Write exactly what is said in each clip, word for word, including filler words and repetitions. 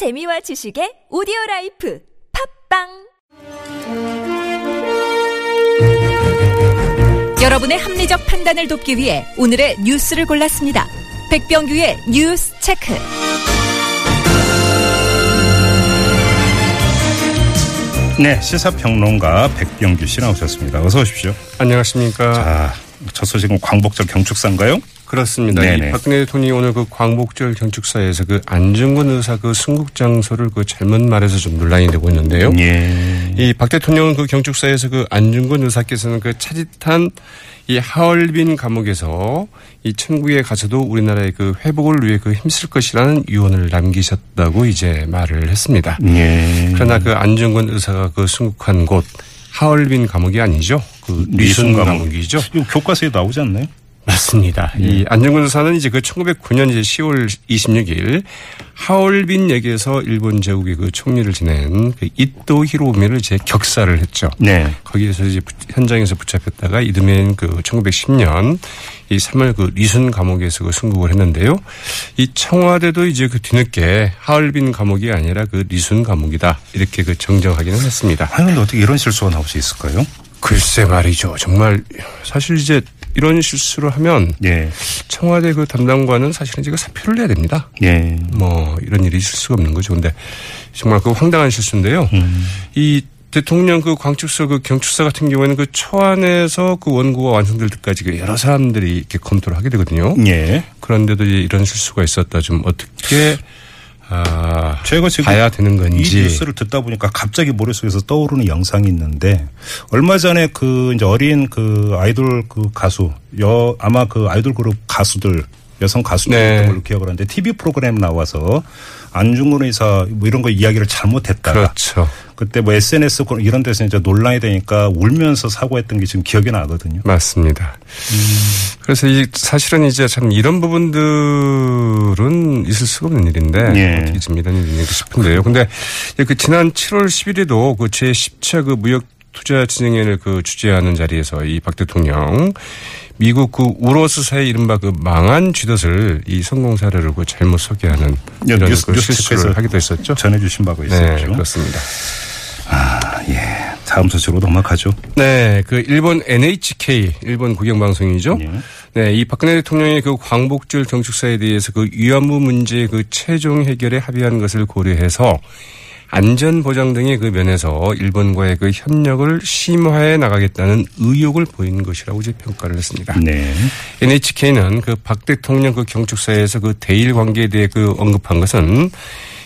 재미와 지식의 오디오라이프 팝빵. 여러분의 합리적 판단을 돕기 위해 오늘의 뉴스를 골랐습니다. 백병규의 뉴스체크. 네, 시사평론가 백병규 씨 나오셨습니다. 어서 오십시오. 안녕하십니까. 자, 첫 소식은 광복절 경축사인가요? 그렇습니다. 네네. 이 박근혜 대통령이 오늘 그 광복절 경축사에서 그 안중근 의사 그 순국 장소를 그 잘못 말해서 좀 논란이 되고 있는데요. 예. 이 박 대통령은 그 경축사에서 그 안중근 의사께서는 그 차릿한 이 하얼빈 감옥에서 이 천국에 가서도 우리나라의 그 회복을 위해 그 힘쓸 것이라는 유언을 남기셨다고 이제 말을 했습니다. 예. 그러나 그 안중근 의사가 그 순국한 곳 하얼빈 감옥이 아니죠. 그 뤼순 감옥이죠. 이거 교과서에 나오지 않나요? 맞습니다. 예. 이 안중근 의사는 이제 그 천구백구 년 이제 시월 이십육일 하얼빈역에서 일본 제국의 그 총리를 지낸 그 이토 히로부미를 이제 격사를 했죠. 네. 거기에서 이제 현장에서 붙잡혔다가 이듬해인 그 천구백십 년 이 삼월 그 뤼순 감옥에서 그 순국을 했는데요. 이 청와대도 이제 그 뒤늦게 하얼빈 감옥이 아니라 그 뤼순 감옥이다 이렇게 그 정정하기는 했습니다. 아니, 근데 어떻게 이런 실수가 나올 수 있을까요? 글쎄 말이죠. 정말 사실 이제 이런 실수를 하면 예. 청와대 그 담당관은 사실은 지금 사표를 내야 됩니다. 예. 뭐 이런 일이 있을 수가 없는 거죠. 그런데 정말 그 황당한 실수인데요. 음. 이 대통령 그 광축사 그 경축사 같은 경우에는 그 초안에서 그 원고가 완성될 때까지 그 여러 사람들이 이렇게 검토를 하게 되거든요. 예. 그런데도 이런 실수가 있었다. 좀 어떻게 아, 제가 지금 봐야 되는 건지. 이 뉴스를 듣다 보니까 갑자기 머릿속에서 떠오르는 영상이 있는데 얼마 전에 그 이제 어린 그 아이돌 그 가수 여 아마 그 아이돌 그룹 가수들 여성 가수들인 걸로 네. 기억을 하는데 티비 프로그램 나와서 안중근 의사 뭐 이런 거 이야기를 잘못했다가 그렇죠. 그때 뭐 에스엔에스 이런 데서 이제 논란이 되니까 울면서 사과했던 게 지금 기억이 나거든요. 맞습니다. 음. 그래서 이 사실은 이제 참 이런 부분들은 있을 수가 없는 일인데 예. 어떻게 지금 이런 일이 있는지 싶은데요. 그런데 그 지난 칠월 십일일도 그 제십 차 그 무역 투자 진흥회를 그 주재하는 자리에서 이 박 대통령 미국 그 우로스사의 이른바 그 망한 쥐덫을 이 성공 사례를 그 잘못 소개하는 이런 뉴스, 그 뉴스 실수를 하기도 했었죠. 전해주신 바가 있었죠. 네, 그렇습니다. 아, 예. 다음 소식으로 넘어가죠. 네, 그 일본 엔에이치케이 일본 국영방송이죠. 예. 네, 이 박근혜 대통령의 그 광복절 경축사에 대해서 그 위안부 문제 그 최종 해결에 합의한 것을 고려해서. 안전보장 등의 그 면에서 일본과의 그 협력을 심화해 나가겠다는 의욕을 보인 것이라고 이제 평가를 했습니다. 네. 엔에이치케이는 그 박 대통령 그 경축사에서 그 대일 관계에 대해 그 언급한 것은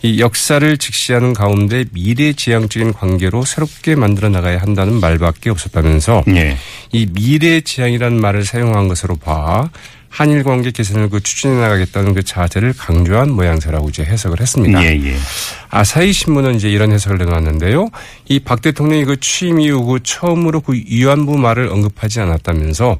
이 역사를 직시하는 가운데 미래지향적인 관계로 새롭게 만들어 나가야 한다는 말밖에 없었다면서 네. 이 미래지향이라는 말을 사용한 것으로 봐 한일 관계 개선을 그 추진해 나가겠다는 그 자세를 강조한 모양새라고 이제 해석을 했습니다. 예, 예. 아사히 신문은 이제 이런 해석을 내놨는데요. 이 박 대통령이 그 취임 이후 그 처음으로 그 위안부 말을 언급하지 않았다면서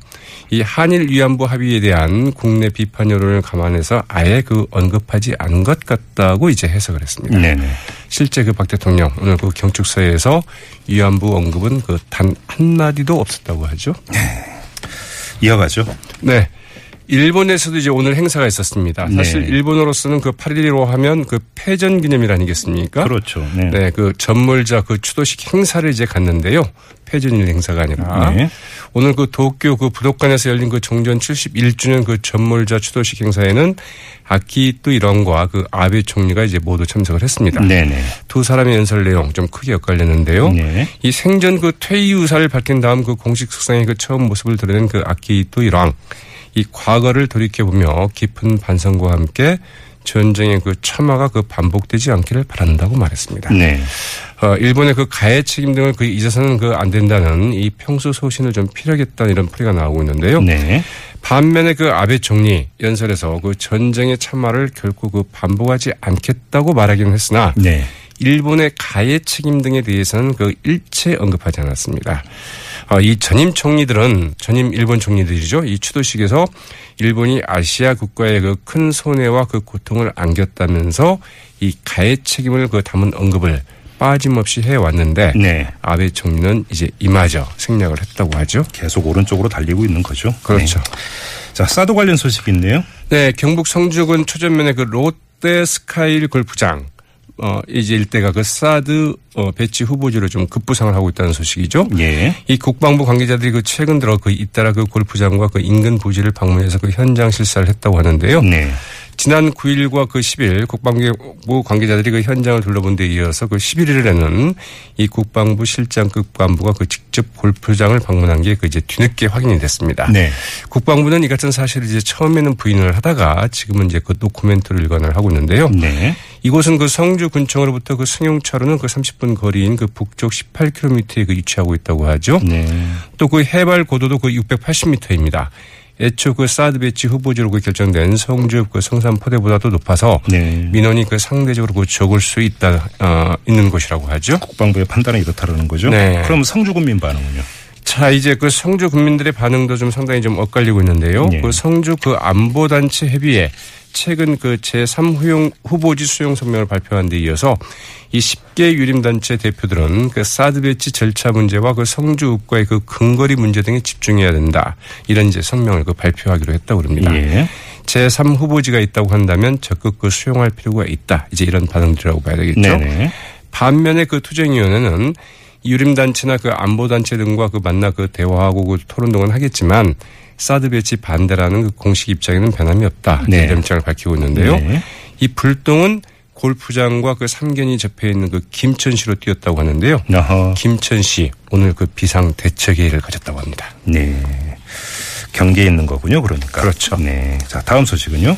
이 한일 위안부 합의에 대한 국내 비판 여론을 감안해서 아예 그 언급하지 않은 것 같다고 이제 해석을 했습니다. 네네. 실제 그 박 대통령 오늘 그 경축사에서 위안부 언급은 그 단 한마디도 없었다고 하죠. 네. 이어가죠. 네. 일본에서도 이제 오늘 행사가 있었습니다. 사실 네. 일본으로서는 그 팔일일오 하면 그 패전 기념일 아니겠습니까? 그렇죠. 네. 네. 그 전몰자 그 추도식 행사를 이제 갔는데요. 패전일 행사가 아니라. 네. 오늘 그 도쿄 그 부도칸에서 열린 그 종전 칠십일 주년 그 전몰자 추도식 행사에는 아키히토 일왕과 그 아베 총리가 이제 모두 참석을 했습니다. 네네. 두 사람의 연설 내용 좀 크게 엇갈렸는데요. 네. 이 생전 그 퇴위 의사를 밝힌 다음 그 공식 석상에 그 처음 모습을 드러낸 그 아키히토 일왕. 이 과거를 돌이켜보며 깊은 반성과 함께 전쟁의 그 참화가 그 반복되지 않기를 바란다고 말했습니다. 네. 어, 일본의 그 가해 책임 등을 그 잊어서는 그 안 된다는 이 평소 소신을 좀 피하겠다는 이런 풀이가 나오고 있는데요. 네. 반면에 그 아베 총리 연설에서 그 전쟁의 참화를 결코 그 반복하지 않겠다고 말하기는 했으나. 네. 일본의 가해 책임 등에 대해서는 그 일체 언급하지 않았습니다. 이 전임 총리들은 전임 일본 총리들이죠. 이 추도식에서 일본이 아시아 국가의 그 큰 손해와 그 고통을 안겼다면서 이 가해 책임을 그 담은 언급을 빠짐없이 해왔는데 네. 아베 총리는 이제 이마저 생략을 했다고 하죠. 계속 오른쪽으로 달리고 있는 거죠. 그렇죠. 네. 자, 사드 관련 소식인데요. 네, 경북 성주군 초전면의 그 롯데 스카일 골프장. 어, 이제 일대가 그 사드 어, 배치 후보지로 좀 급부상을 하고 있다는 소식이죠. 예. 이 국방부 관계자들이 그 최근 들어 그 잇따라 그 골프장과 그 인근 부지를 방문해서 그 현장 실사를 했다고 하는데요. 네. 지난 구일과 그 십일 국방부 관계자들이 그 현장을 둘러본 데 이어서 그 십일일에는 이 국방부 실장급 간부가 그 직접 골프장을 방문한 게 그 이제 뒤늦게 확인이 됐습니다. 네. 국방부는 이 같은 사실을 이제 처음에는 부인을 하다가 지금은 이제 그 노코멘트를 일관을 하고 있는데요. 네. 이곳은 그 성주 군청으로부터 그 승용차로는 그 삼십 분 거리인 그 북쪽 십팔 킬로미터에 그 위치하고 있다고 하죠. 네. 또 그 해발 고도도 그 육백팔십 미터입니다. 애초 그 사드 배치 후보지로 그 결정된 성주 그 성산 포대보다도 높아서 네. 민원이 그 상대적으로 그 적을 수 있다 어, 있는 곳이라고 하죠. 국방부의 판단이 이렇다라는 거죠. 네. 그럼 성주 군민 반응은요? 자, 이제 그 성주 군민들의 반응도 좀 상당히 좀 엇갈리고 있는데요. 네. 그 성주 그 안보단체 협의회 최근 그 제삼 후보지 수용 성명을 발표한 데 이어서 이 십 개 유림단체 대표들은 그 사드 배치 절차 문제와 그 성주 읍과의 그 근거리 문제 등에 집중해야 된다. 이런 이제 성명을 그 발표하기로 했다고 합니다. 예. 제삼 후보지가 있다고 한다면 적극 그 수용할 필요가 있다. 이제 이런 반응들이라고 봐야 되겠죠. 네네. 반면에 그 투쟁위원회는 유림단체나 그 안보단체 등과 그 만나 그 대화하고 그 토론 등은 하겠지만 사드 배치 반대라는 그 공식 입장에는 변함이 없다. 네. 이런 입장을 밝히고 있는데요. 네. 이 불똥은 골프장과 그 삼견이 접해 있는 그 김천시로 뛰었다고 하는데요. 어허. 김천시 오늘 그 비상 대책회의를 가졌다고 합니다. 네, 경계에 있는 거군요. 그러니까 그렇죠. 네, 자 다음 소식은요.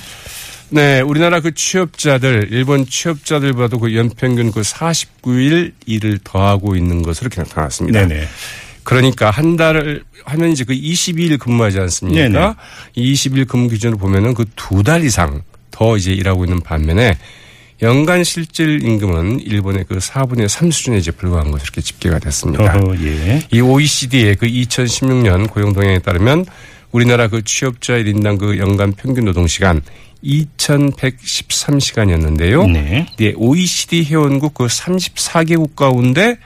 네, 우리나라 그 취업자들 일본 취업자들보다도 그 연평균 그 사십구 일 일을 더하고 있는 것으로 나타났습니다. 네네. 그러니까 한 달을 하면 이제 그 이십이 일 근무하지 않습니까? 네네. 이십일 근무 기준으로 보면은 그 두 달 이상 더 이제 일하고 있는 반면에 연간 실질 임금은 일본의 그 사분의 삼 수준에 이제 불과한 것으로 이렇게 집계가 됐습니다. 어허, 예. 이 오이시디의 그 이천십육 년 고용 동향에 따르면 우리나라 그 취업자 일 인당 그 연간 평균 노동 시간 이천백십삼 시간이었는데요. 네. 네, 오이시디 회원국 그 삼십사 개국 가운데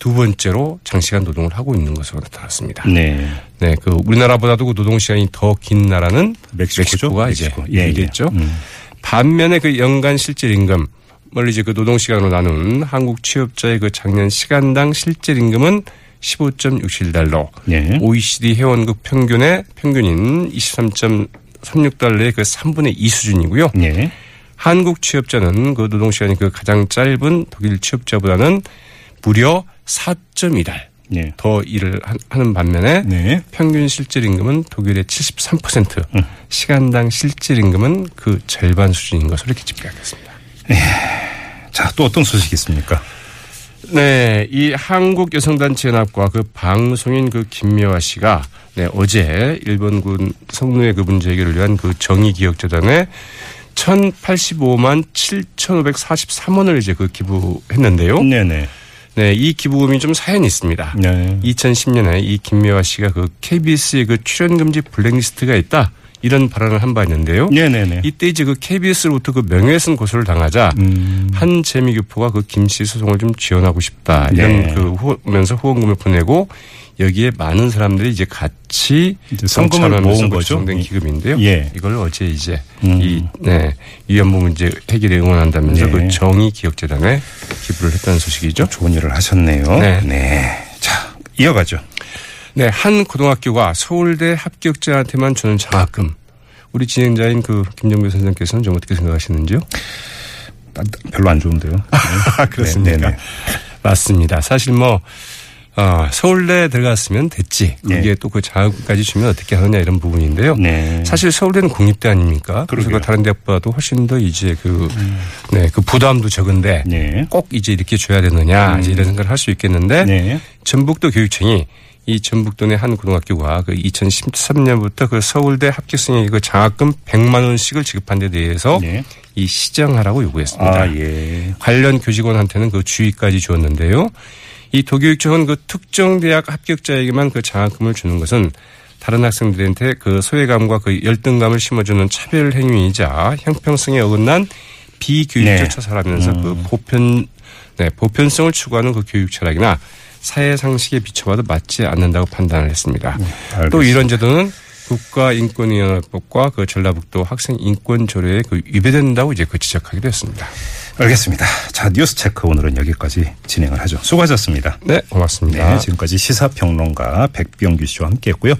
두 번째로 장시간 노동을 하고 있는 것으로 나타났습니다. 네, 네, 그 우리나라보다도 그 노동 시간이 더 긴 나라는 멕시코죠? 멕시코가 멕시코. 이제 예, 있겠죠. 예. 음. 반면에 그 연간 실질 임금, 멀리 이제 그 노동 시간으로 나눈 한국 취업자의 그 작년 시간당 실질 임금은 십오 점 육칠 달러, 예. 오이시디 회원국 평균의 평균인 이십삼 점 삼육 달러의 그 삼분의 이 수준이고요. 예. 한국 취업자는 그 노동 시간이 그 가장 짧은 독일 취업자보다는 무려 사 점 이 달 네. 더 일을 하는 반면에 네. 평균 실질 임금은 독일의 칠십삼 퍼센트, 응. 시간당 실질 임금은 그 절반 수준인 것으로 이렇게 집계하겠습니다. 네. 자, 또 어떤 소식이 있습니까? 네, 이 한국여성단체연합과 그 방송인 그 김미화 씨가 네, 어제 일본군 성노예 그 문제 해결을 위한 그 정의기억재단에 천팔십오만 칠천오백사십삼 원을 이제 그 기부했는데요. 네네. 네, 이 기부금이 좀 사연이 있습니다. 네. 이천십 년에 이 김미화 씨가 그 케이비에스의 그 출연금지 블랙리스트가 있다. 이런 발언을 한 바 있는데요. 네네네. 이때 이제 그 케이비에스로부터 그 명예훼손 고소를 당하자 음. 한 재미교포가 그 김 씨 소송을 좀 지원하고 싶다. 이런 네. 그 후면서 후원금을 보내고 여기에 많은 사람들이 이제 같이 성금을 모은 거죠. 정된 기금인데요. 예. 이걸 어제 이제 음. 이 네, 위안부 문제 해결에 응원한다면서 네. 그 정의 기억재단에 기부를 했다는 소식이죠. 좋은 일을 하셨네요. 네. 네. 자, 이어가죠. 네, 한 고등학교가 서울대 합격자한테만 주는 장학금. 우리 진행자인 그 김정규 선생님께서는 좀 어떻게 생각하시는지요? 별로 안 좋은데요. 아, 그렇습니까? 네네. 맞습니다. 사실 뭐 어, 서울대에 들어갔으면 됐지. 네. 이게 또 그 장학금까지 주면 어떻게 하느냐 이런 부분인데요. 네. 사실 서울대는 국립대 아닙니까? 그래서 그 다른 대학보다도 훨씬 더 이제 그, 음. 네, 그 부담도 적은데 네. 꼭 이제 이렇게 줘야 되느냐 음. 이제 이런 생각을 할 수 있겠는데 네. 전북도 교육청이 이 전북도 내 한 고등학교가 그 이천십삼 년부터 그 서울대 합격생에게 그 장학금 백만 원씩을 지급한 데 대해서 네. 이 시정하라고 요구했습니다. 아, 예. 관련 교직원한테는 그 주의까지 주었는데요. 이 도교육청은 그 특정 대학 합격자에게만 그 장학금을 주는 것은 다른 학생들한테 그 소외감과 그 열등감을 심어주는 차별 행위이자 형평성에 어긋난 비교육적 네. 처사라면서 음. 그 보편, 네, 보편성을 추구하는 그 교육 철학이나 사회 상식에 비춰봐도 맞지 않는다고 판단을 했습니다. 네, 또 이런 제도는 국가인권위원회법과 그 전라북도 학생인권조례에 그 위배된다고 이제 그 지적하기도 했습니다. 알겠습니다. 자, 뉴스체크 오늘은 여기까지 진행을 하죠. 수고하셨습니다. 네, 고맙습니다. 네, 지금까지 시사평론가 백병규 씨와 함께했고요.